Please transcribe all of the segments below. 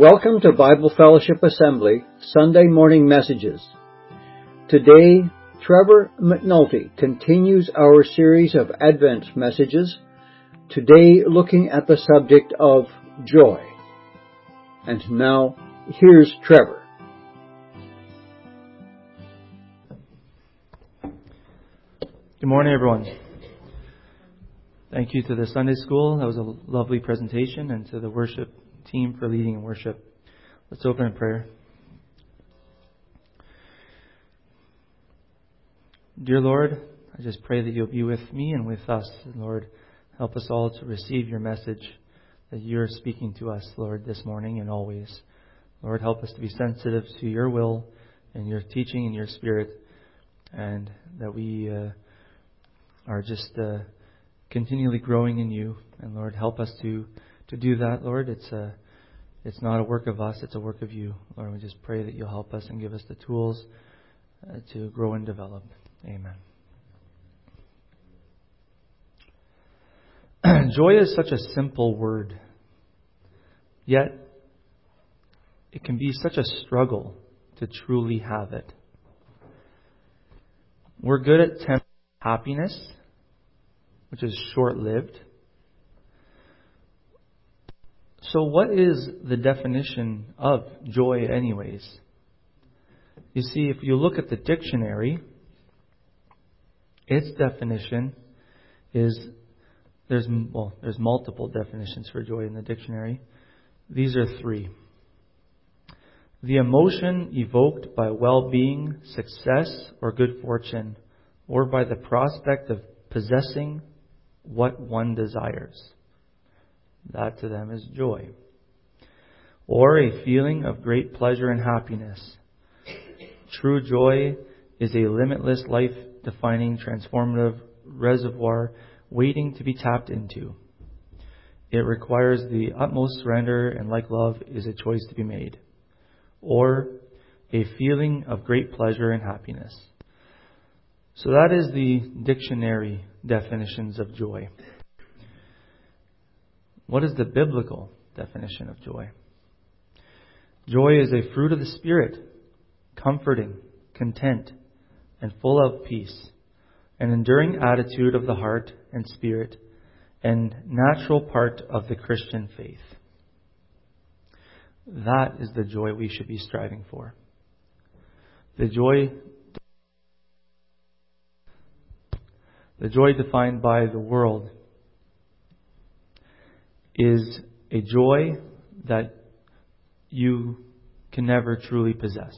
Welcome to Bible Fellowship Assembly Sunday Morning Messages. Today, Trevor McNulty continues our series of Advent messages, today looking at the subject of joy. And now, here's Trevor. Good morning, everyone. Thank you to the Sunday School. That was a lovely presentation, and to the worship team for leading in worship. Let's open in prayer. Dear Lord, I just pray that you'll be with me and with us. Lord, help us all to receive your message that you're speaking to us, Lord, this morning and always. Lord, help us to be sensitive to your will and your teaching and your spirit, and that we are just continually growing in you. And Lord, help us to do that, Lord. It's not a work of us, it's a work of you. Lord, we just pray that you'll help us and give us the tools to grow and develop. Amen. Joy is such a simple word, yet it can be such a struggle to truly have it. We're good at temporary happiness, which is short-lived. So what is the definition of joy anyways? You see, if you look at the dictionary, its definition is, there's multiple definitions for joy in the dictionary. These are three. The emotion evoked by well-being, success, or good fortune, or by the prospect of possessing what one desires. That to them is joy. Or a feeling of great pleasure and happiness. True joy is a limitless, life-defining, transformative reservoir waiting to be tapped into. It requires the utmost surrender, and like love, is a choice to be made. Or a feeling of great pleasure and happiness. So that is the dictionary definitions of joy. What is the biblical definition of joy? Joy is a fruit of the Spirit, comforting, content, and full of peace, an enduring attitude of the heart and spirit, and natural part of the Christian faith. That is the joy we should be striving for. The joy defined by the world is a joy that you can never truly possess.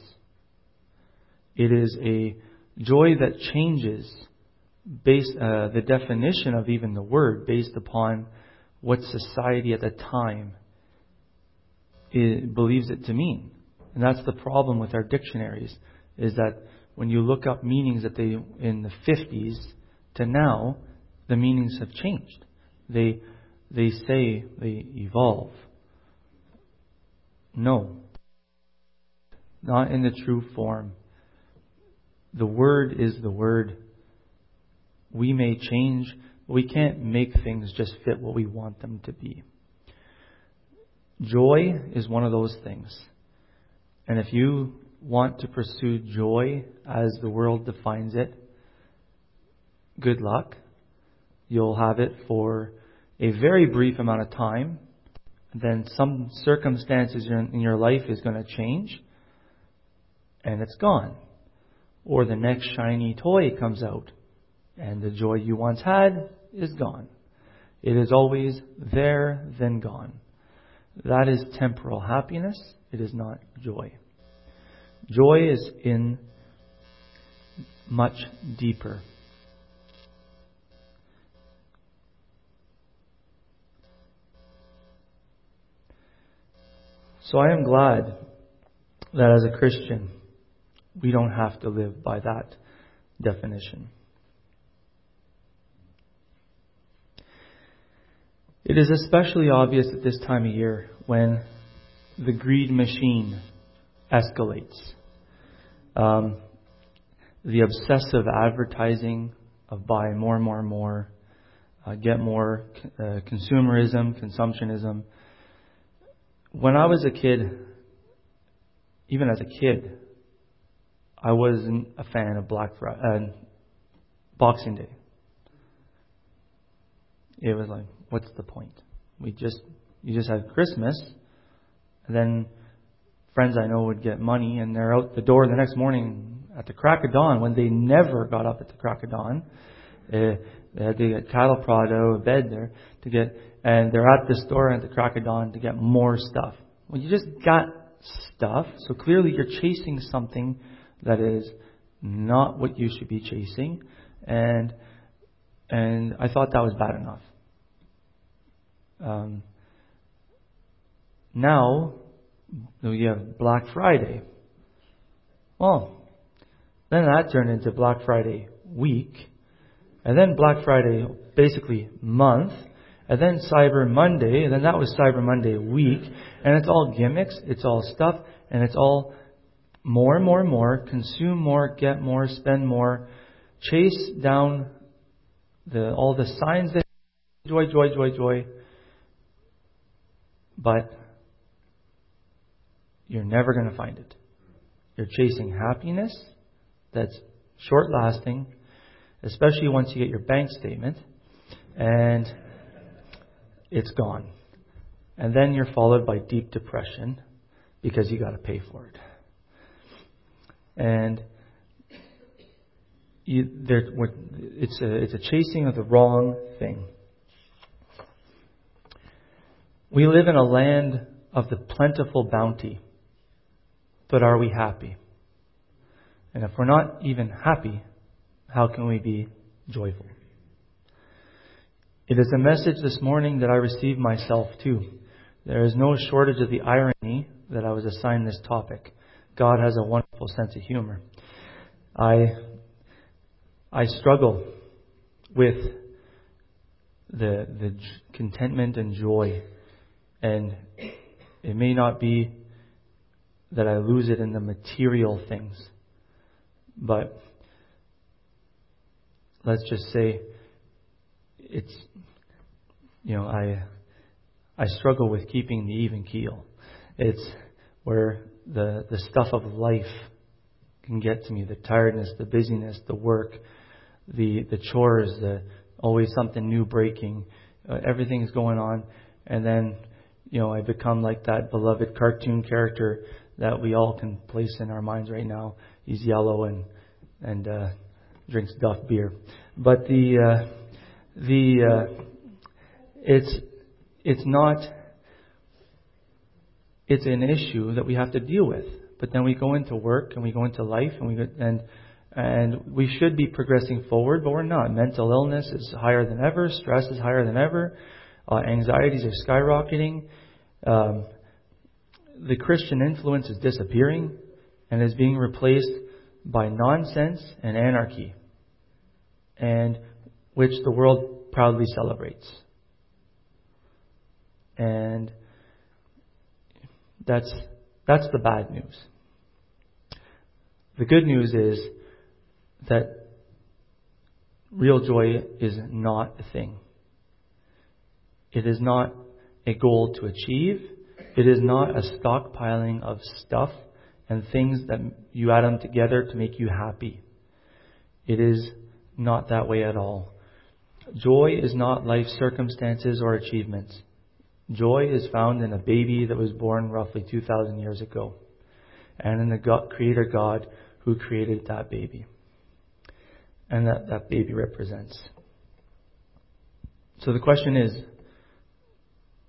It is a joy that changes the definition of even the word based upon what society at the time believes it to mean. And that's the problem with our dictionaries, is that when you look up meanings that they in the 50s to now, the meanings have changed. They say they evolve. No. Not in the true form. The Word is the Word. We may change, but we can't make things just fit what we want them to be. Joy is one of those things. And if you want to pursue joy as the world defines it, good luck. You'll have it for a very brief amount of time, then some circumstances in your life is going to change, and it's gone. Or the next shiny toy comes out, and the joy you once had is gone. It is always there, then gone. That is temporal happiness. It is not joy. Joy is in much deeper. So I am glad that as a Christian, we don't have to live by that definition. It is especially obvious at this time of year when the greed machine escalates. The obsessive advertising of buy more and more and more, get more, consumerism, consumptionism. When I was a kid, even as a kid, I wasn't a fan of Boxing Day. It was like, what's the point? You just have Christmas, and then friends I know would get money, and they're out the door the next morning at the crack of dawn when they never got up at the crack of dawn. They had to get cattle prod out of bed there to get, and they're at the store at the crack of dawn to get more stuff. Well, you just got stuff, so clearly you're chasing something that is not what you should be chasing, and I thought that was bad enough. Now we have Black Friday. Well, then that turned into Black Friday week, and then Black Friday basically month, and then Cyber Monday, and then that was Cyber Monday week, and it's all gimmicks, it's all stuff, and it's all more and more and more, consume more, get more, spend more, chase down all the signs that joy, joy, joy, joy. But you're never going to find it. You're chasing happiness that's short-lasting, especially once you get your bank statement, and it's gone. And then you're followed by deep depression because you got to pay for it. And it's a chasing of the wrong thing. We live in a land of the plentiful bounty, but are we happy? And if we're not even happy, how can we be joyful? It is a message this morning that I received myself too. There is no shortage of the irony that I was assigned this topic. God has a wonderful sense of humor. I struggle with the contentment and joy. And it may not be that I lose it in the material things, but let's just say it's, I struggle with keeping the even keel. It's where the stuff of life can get to me, the tiredness, the busyness, the work, the chores, always something new breaking, everything's going on, and then I become like that beloved cartoon character that we all can place in our minds right now. He's yellow and drinks Duff beer. But it's an issue that we have to deal with. But then we go into work and we go into life and we should be progressing forward, but we're not. Mental illness is higher than ever. Stress is higher than ever. Anxieties are skyrocketing. The Christian influence is disappearing and is being replaced by nonsense and anarchy, and which the world proudly celebrates. And that's the bad news. The good news is that real joy is not a thing. It is not a goal to achieve. It is not a stockpiling of stuff and things that you add them together to make you happy. It is not that way at all. Joy is not life circumstances or achievements. Joy is found in a baby that was born roughly 2,000 years ago, and in the Creator God who created that baby, and that baby represents. So the question is,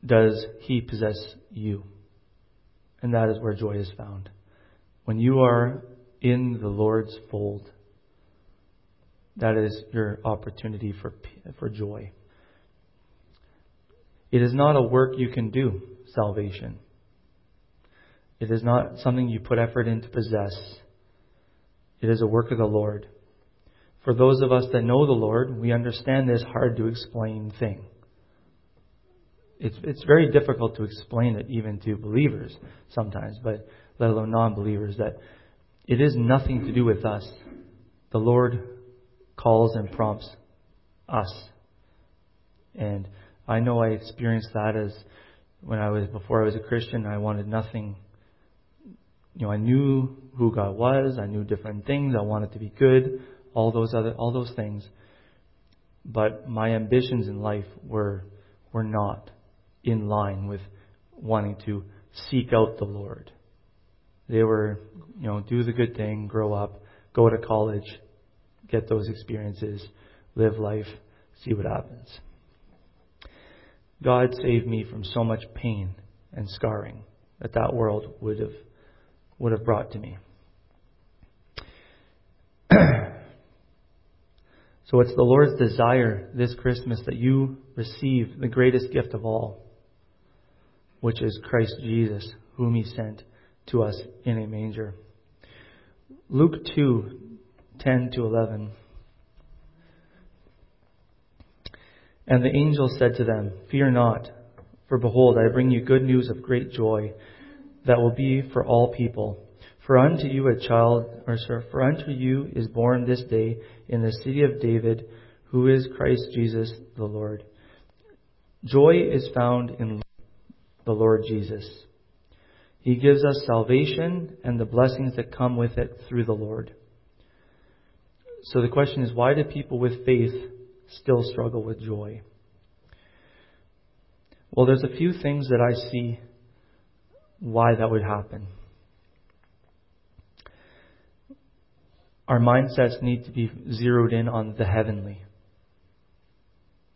does He possess you? And that is where joy is found. When you are in the Lord's fold, that is your opportunity for joy. It is not a work you can do, salvation. It is not something you put effort in to possess. It is a work of the Lord. For those of us that know the Lord, we understand this hard to explain thing. It's very difficult to explain it even to believers sometimes, but let alone non-believers, that it is nothing to do with us. The Lord calls and prompts us. And I know I experienced that as Before I was a Christian, I wanted nothing. You know, I knew who God was. I knew different things. I wanted to be good. All those things. But my ambitions in life were not in line with wanting to seek out the Lord. They were, you know, do the good thing, grow up, go to college, get those experiences, live life, see what happens. God saved me from so much pain and scarring that world would have brought to me. So it's the Lord's desire this Christmas that you receive the greatest gift of all, which is Christ Jesus, whom He sent to us in a manger. Luke 2:10-11. And the angel said to them, "Fear not, for behold, I bring you good news of great joy that will be for all people. For unto you is born this day in the city of David, who is Christ Jesus the Lord." Joy is found in the Lord Jesus. He gives us salvation and the blessings that come with it through the Lord. So the question is, why do people with faith still struggle with joy? Well, there's a few things that I see why that would happen. Our mindsets need to be zeroed in on the heavenly,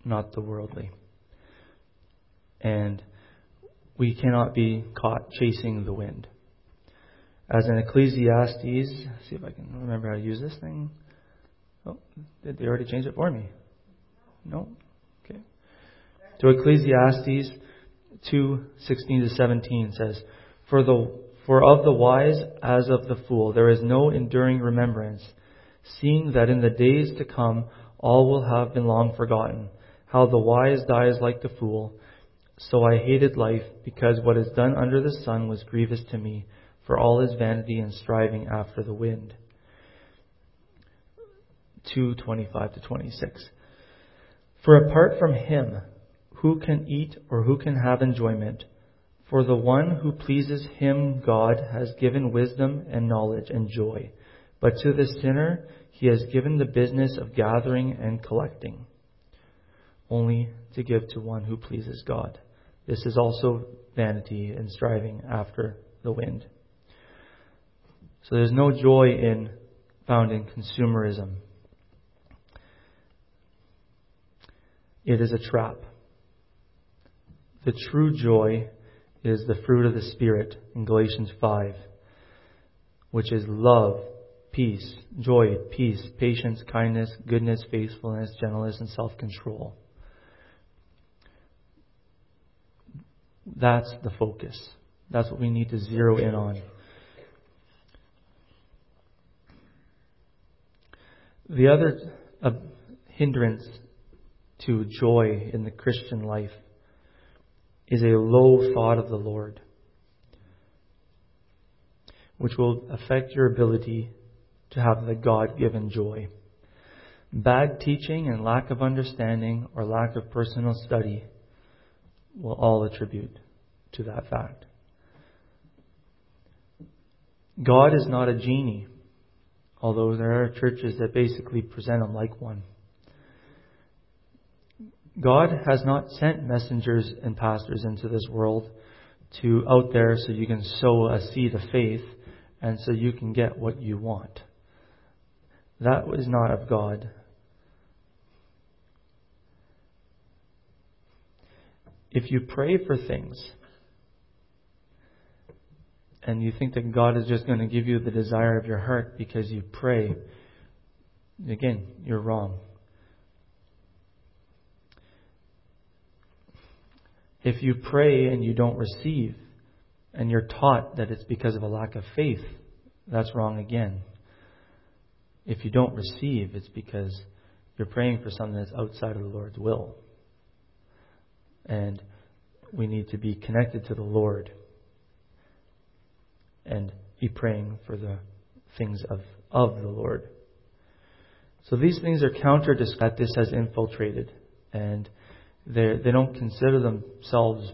not the worldly. And we cannot be caught chasing the wind. As in Ecclesiastes, see if I can remember how to use this thing. Oh, did they already change it for me? No? Okay. So Ecclesiastes 2:16-17 says, For of the wise as of the fool, there is no enduring remembrance, seeing that in the days to come all will have been long forgotten. How the wise dies like the fool. So I hated life, because what is done under the sun was grievous to me, for all is vanity and striving after the wind. 2:25-26. For apart from Him, who can eat or who can have enjoyment? For the one who pleases Him, God, has given wisdom and knowledge and joy. But to the sinner, He has given the business of gathering and collecting, only to give to one who pleases God. This is also vanity and striving after the wind. So there's no joy found in consumerism. It is a trap. The true joy is the fruit of the Spirit in Galatians 5, which is love, peace, joy, peace, patience, kindness, goodness, faithfulness, gentleness, and self-control. That's the focus. That's what we need to zero in on. The other hindrance to joy in the Christian life is a low thought of the Lord, which will affect your ability to have the God-given joy. Bad teaching and lack of understanding or lack of personal study will all attribute to that fact. God is not a genie, although there are churches that basically present Him like one. God has not sent messengers and pastors into this world out there so you can sow a seed of faith and so you can get what you want. That was not of God. If you pray for things and you think that God is just going to give you the desire of your heart because you pray, again, you're wrong. If you pray and you don't receive, and you're taught that it's because of a lack of faith, that's wrong again. If you don't receive, it's because you're praying for something that's outside of the Lord's will. And we need to be connected to the Lord and be praying for the things of the Lord. So these things are counter to that this has infiltrated, and they don't consider themselves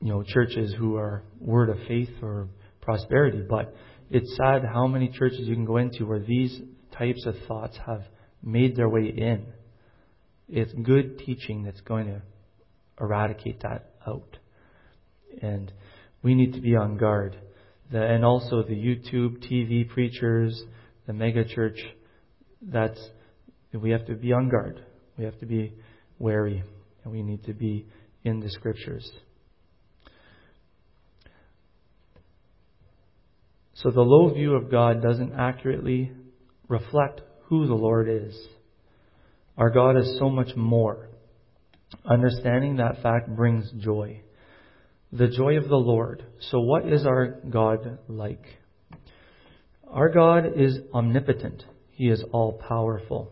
you know, churches who are Word of Faith or prosperity, but it's sad how many churches you can go into where these types of thoughts have made their way in. It's good teaching that's going to eradicate that out. And we need to be on guard. And also the YouTube, TV preachers, the megachurch, we have to be on guard. We have to be wary, and we need to be in the Scriptures. So the low view of God doesn't accurately reflect who the Lord is. Our God is so much more. Understanding that fact brings joy. The joy of the Lord. So what is our God like? Our God is omnipotent. He is all-powerful.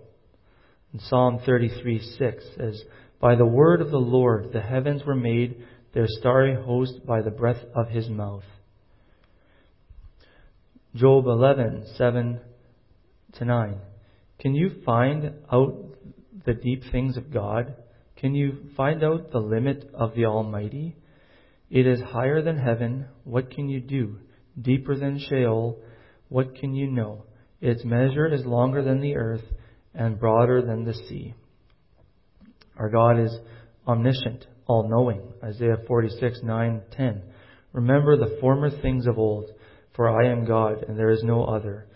In Psalm 33:6 says, "By the word of the Lord the heavens were made, their starry host by the breath of his mouth." Job 11:7-9. Can you find out the deep things of God? Can you find out the limit of the Almighty? It is higher than heaven. What can you do? Deeper than Sheol. What can you know? Its measure is longer than the earth and broader than the sea. Our God is omniscient, all-knowing. Isaiah 46:9-10. Remember the former things of old. For I am God, and there is no other.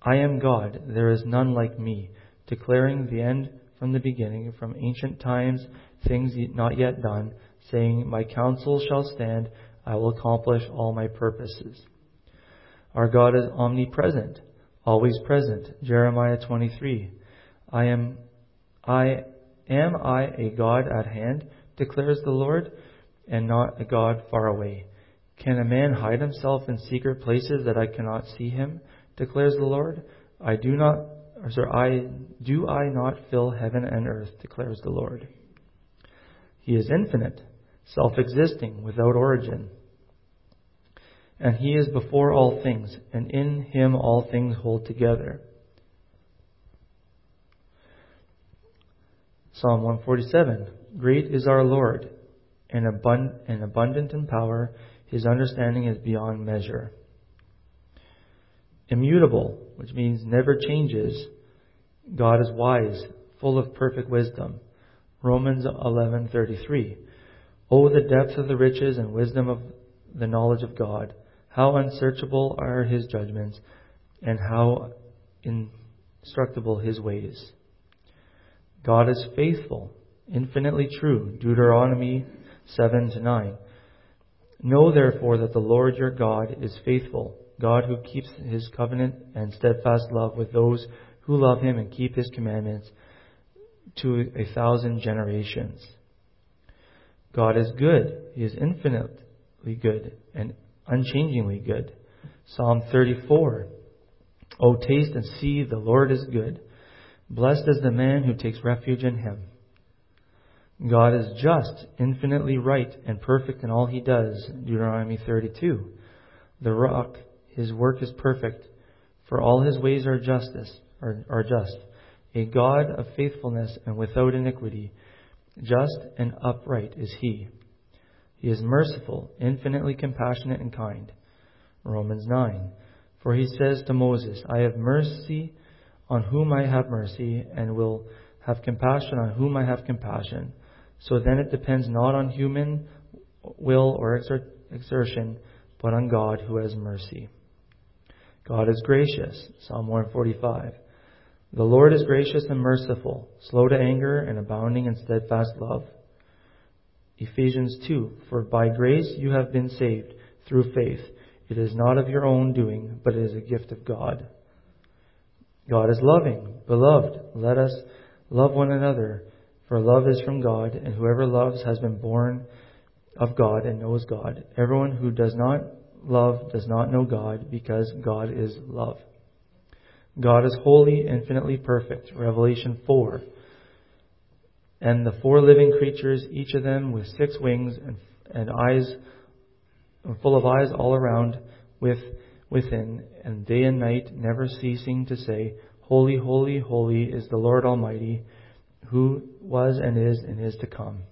I am God, there is none like me, declaring the end from the beginning, from ancient times, things not yet done, saying, My counsel shall stand, I will accomplish all my purposes. Our God is omnipresent, always present. Jeremiah 23. Am I a God at hand, declares the Lord, and not a God far away? Can a man hide himself in secret places that I cannot see him? Declares the Lord. I do not fill heaven and earth, declares the Lord. He is infinite, self-existing, without origin. And he is before all things, and in him all things hold together. Psalm 147. Great is our Lord, and abundant in power. His understanding is beyond measure. Immutable, which means never changes. God is wise, full of perfect wisdom. Romans 11:33. Oh, the depth of the riches and wisdom of the knowledge of God. How unsearchable are his judgments, and how instructable his ways. God is faithful, infinitely true. Deuteronomy 7-9. Know therefore that the Lord your God is faithful, God who keeps his covenant and steadfast love with those who love him and keep his commandments to 1,000 generations. God is good. He is infinitely good and unchangingly good. Psalm 34. O taste and see the Lord is good. Blessed is the man who takes refuge in him. God is just, infinitely right, and perfect in all he does. Deuteronomy 32. The rock, his work is perfect, for all his ways are just. A God of faithfulness and without iniquity, just and upright is he. He is merciful, infinitely compassionate and kind. Romans 9. For he says to Moses, I have mercy on whom I have mercy, and will have compassion on whom I have compassion. So then it depends not on human will or exertion, but on God who has mercy. God is gracious. Psalm 145. The Lord is gracious and merciful, slow to anger and abounding in steadfast love. Ephesians 2. For by grace you have been saved through faith. It is not of your own doing, but it is a gift of God. God is loving. Beloved, let us love one another. For love is from God, and whoever loves has been born of God and knows God. Everyone who does not love does not know God, because God is love. God is holy, infinitely perfect. Revelation 4. And the four living creatures, each of them with six wings and eyes, full of eyes all around within, and day and night never ceasing to say, Holy, holy, holy is the Lord Almighty, who was and is to come.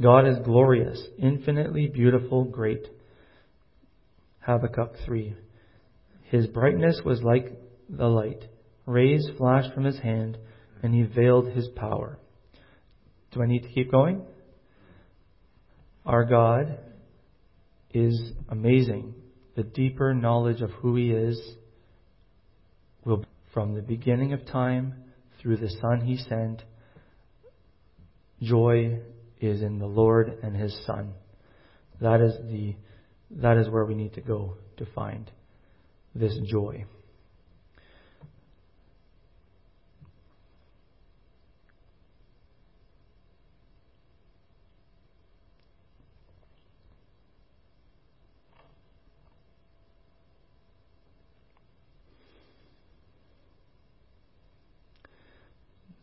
God is glorious, infinitely beautiful, great. Habakkuk 3. His brightness was like the light. Rays flashed from his hand, and he veiled his power. Do I need to keep going? Our God is amazing. The deeper knowledge of who He is will be from the beginning of time through the Son He sent. Joy is in the Lord and His Son. That is where we need to go to find this joy.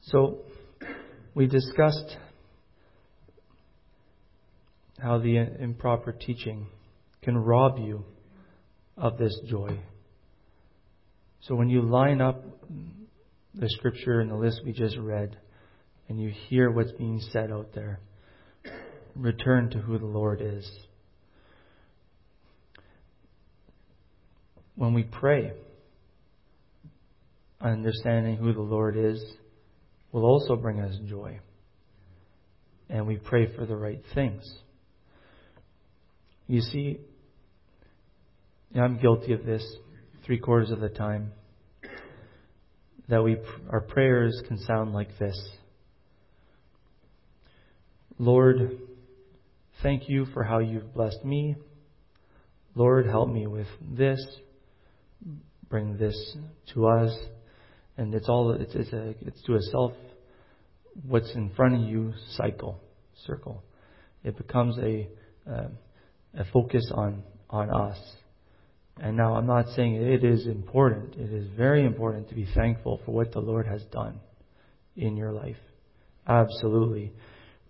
So, we discussed how the improper teaching can rob you of this joy. So when you line up the scripture and the list we just read, and you hear what's being said out there, return to who the Lord is. When we pray, understanding who the Lord is will also bring us joy. And we pray for the right things. You see, I'm guilty of this 3/4 of the time, that our prayers can sound like this. Lord, thank you for how you've blessed me. Lord, help me with this. Bring this to us. And it's to a self, what's in front of you circle. It becomes a focus on us. And now I'm not saying it is important. It is very important to be thankful for what the Lord has done in your life. Absolutely.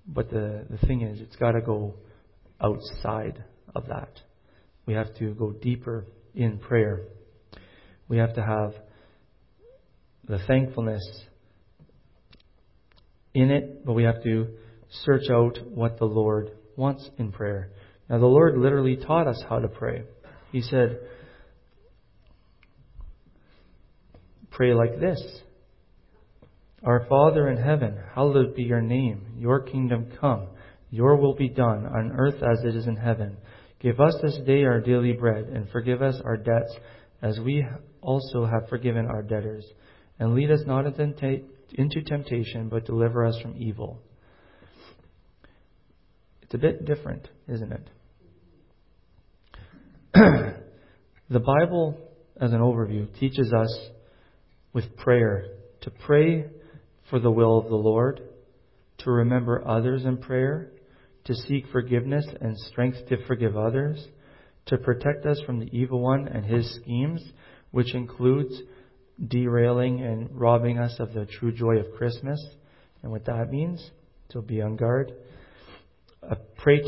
But the thing is, it's got to go outside of that. We have to go deeper in prayer. We have to have the thankfulness in it, but we have to search out what the Lord wants in prayer. Now, the Lord literally taught us how to pray. He said, pray like this. Our Father in heaven, hallowed be your name. Your kingdom come. Your will be done on earth as it is in heaven. Give us this day our daily bread, and forgive us our debts as we also have forgiven our debtors. And lead us not into temptation, but deliver us from evil. It's a bit different, isn't it? The Bible, as an overview, teaches us with prayer to pray for the will of the Lord, to remember others in prayer, to seek forgiveness and strength to forgive others, to protect us from the evil one and his schemes, which includes derailing and robbing us of the true joy of Christmas, and what that means, to be on guard. Pray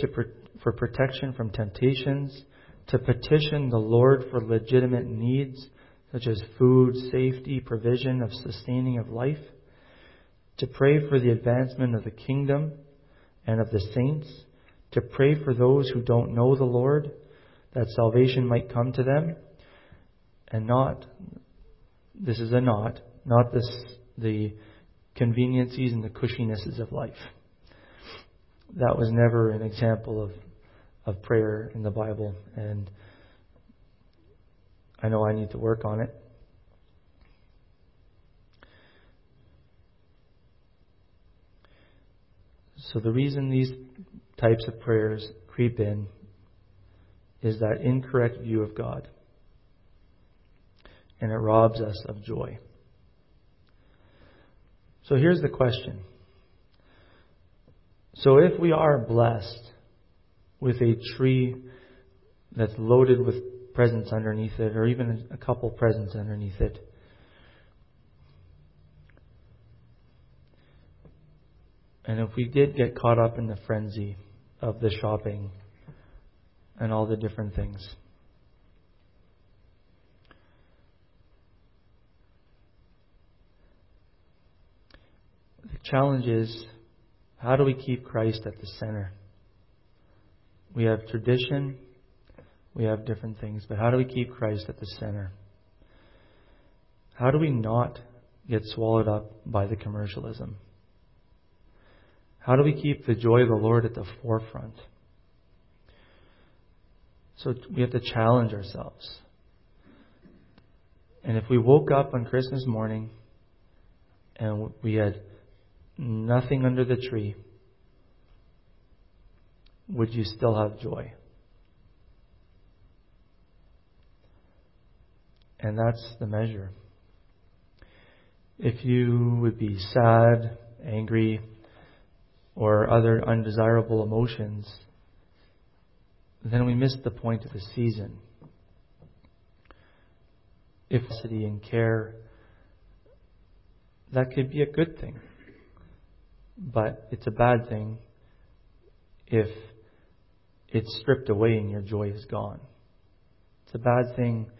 for protection from temptations, to petition the Lord for legitimate needs such as food, safety, provision of sustaining of life, to pray for the advancement of the kingdom and of the saints, to pray for those who don't know the Lord, that salvation might come to them, and not the conveniences and the cushinesses of life. That was never an example of prayer in the Bible, and I know I need to work on it. So the reason these types of prayers creep in is that incorrect view of God. And it robs us of joy. So here's the question. So if we are blessed with a tree that's loaded with presents underneath it, or even a couple presents underneath it, and if we did get caught up in the frenzy of the shopping and all the different things, the challenge is, how do we keep Christ at the center? We have tradition. We have different things. But how do we keep Christ at the center? How do we not get swallowed up by the commercialism? How do we keep the joy of the Lord at the forefront? So we have to challenge ourselves. And if we woke up on Christmas morning and we had nothing under the tree, would you still have joy? And that's the measure. If you would be sad, angry, or other undesirable emotions, then we missed the point of the season. If city and care, that could be a good thing. But it's a bad thing if it's stripped away and your joy is gone. It's a bad thing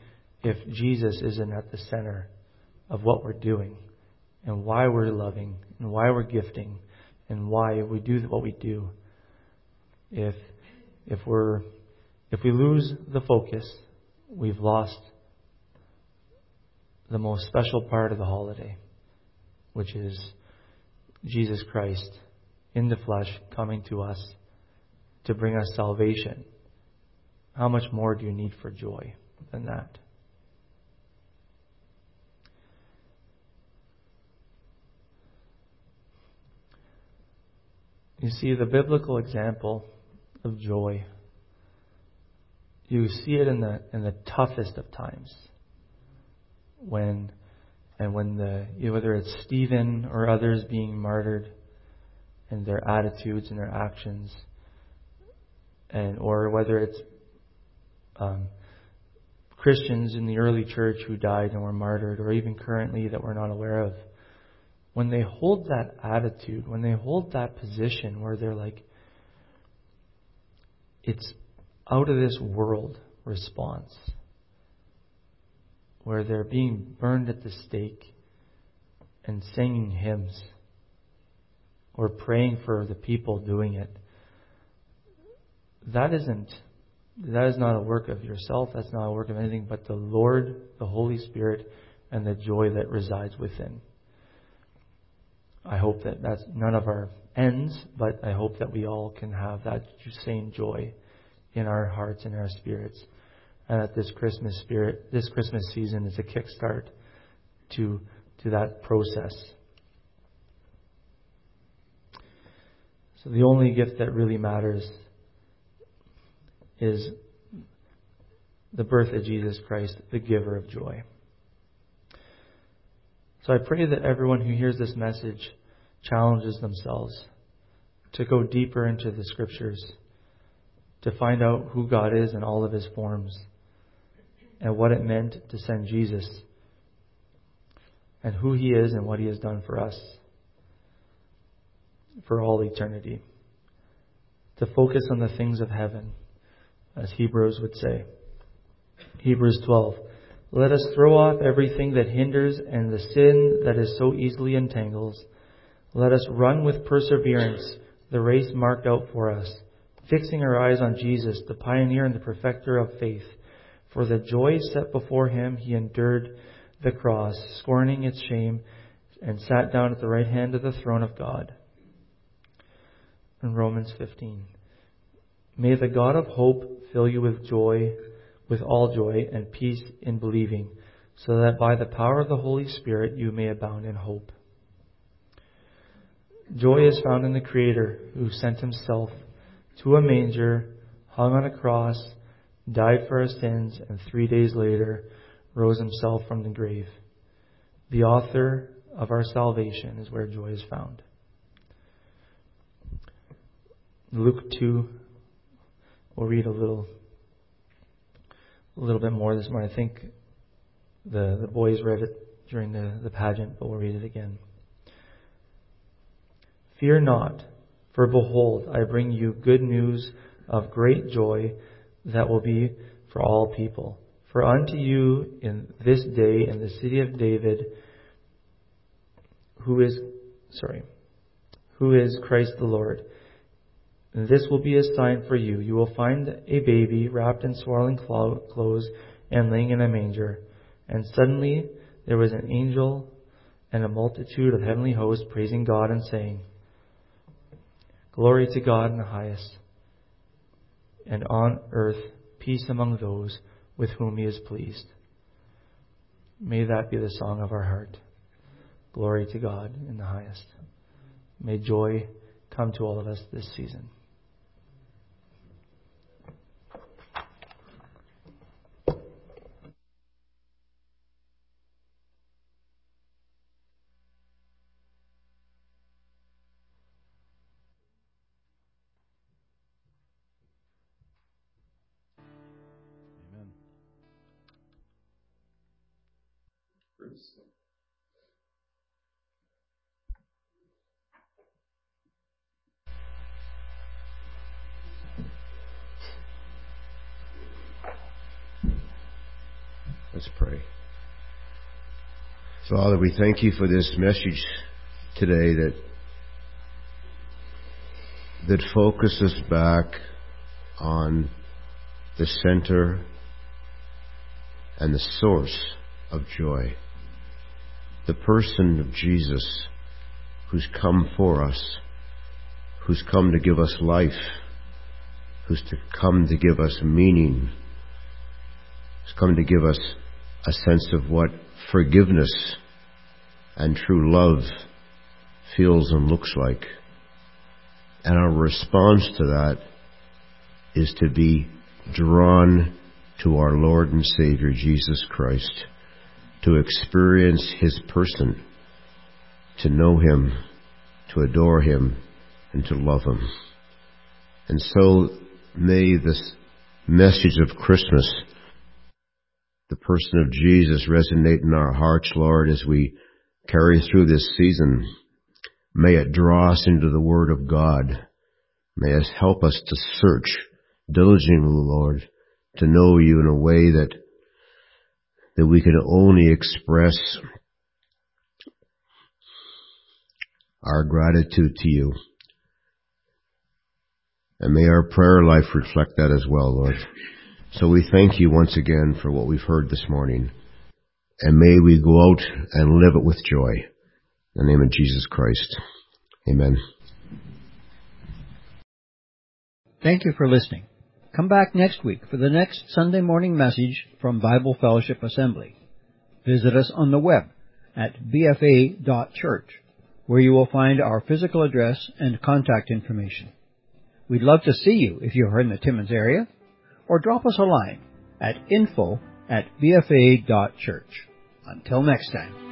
if Jesus isn't at the center of what we're doing and why we're loving and why we're gifting and why we do what we do. If we lose the focus, we've lost the most special part of the holiday, which is Jesus Christ in the flesh coming to us to bring us salvation. How much more do you need for joy than that? You see, the biblical example of joy, you see it in the toughest of times. Whether it's Stephen or others being martyred, and their attitudes and their actions, or whether it's Christians in the early church who died and were martyred, or even currently that we're not aware of. When they hold that attitude, when they hold that position where they're like, it's out of this world response, where they're being burned at the stake and singing hymns or praying for the people doing it, that is not a work of yourself, that's not a work of anything but the Lord, the Holy Spirit, and the joy that resides within. I hope that that's none of our ends, but I hope that we all can have that same joy in our hearts and our spirits. And that this Christmas season is a kickstart to that process. So the only gift that really matters is the birth of Jesus Christ, the giver of joy. So I pray that everyone who hears this message challenges themselves to go deeper into the Scriptures, to find out who God is in all of His forms and what it meant to send Jesus and who He is and what He has done for us for all eternity. To focus on the things of heaven, as Hebrews would say. Hebrews 12. Let us throw off everything that hinders and the sin that is so easily entangles. Let us run with perseverance the race marked out for us, fixing our eyes on Jesus, the pioneer and the perfecter of faith. For the joy set before him, he endured the cross, scorning its shame, and sat down at the right hand of the throne of God. In Romans 15. May the God of hope fill you with joy, with all joy and peace in believing, so that by the power of the Holy Spirit you may abound in hope. Joy is found in the Creator who sent Himself to a manger, hung on a cross, died for our sins, and 3 days later rose Himself from the grave. The author of our salvation is where joy is found. Luke 2, we'll read a little bit more this morning. I think the boys read it during the pageant, but we'll read it again. Fear not, for behold, I bring you good news of great joy that will be for all people. For unto you in this day in the city of David, who is Christ the Lord. And this will be a sign for you. You will find a baby wrapped in swaddling clothes and laying in a manger. And suddenly there was an angel and a multitude of heavenly hosts praising God and saying, Glory to God in the highest, and on earth peace among those with whom He is pleased. May that be the song of our heart. Glory to God in the highest. May joy come to all of us this season. Let's pray. Father, we thank you for this message today that focuses back on the center and the source of joy. The person of Jesus, who's come for us, who's come to give us life, who's come to give us meaning, who's come to give us a sense of what forgiveness and true love feels and looks like. And our response to that is to be drawn to our Lord and Savior, Jesus Christ, to experience His person, to know Him, to adore Him, and to love Him. And so may this message of Christmas, the person of Jesus, resonate in our hearts, Lord, as we carry through this season. May it draw us into the Word of God. May it help us to search diligently, Lord, to know You in a way that we can only express our gratitude to You. And may our prayer life reflect that as well, Lord. So we thank You once again for what we've heard this morning. And may we go out and live it with joy. In the name of Jesus Christ. Amen. Thank you for listening. Come back next week for the next Sunday morning message from Bible Fellowship Assembly. Visit us on the web at bfa.church, where you will find our physical address and contact information. We'd love to see you if you are in the Timmins area, or drop us a line at info@bfa.church. Until next time.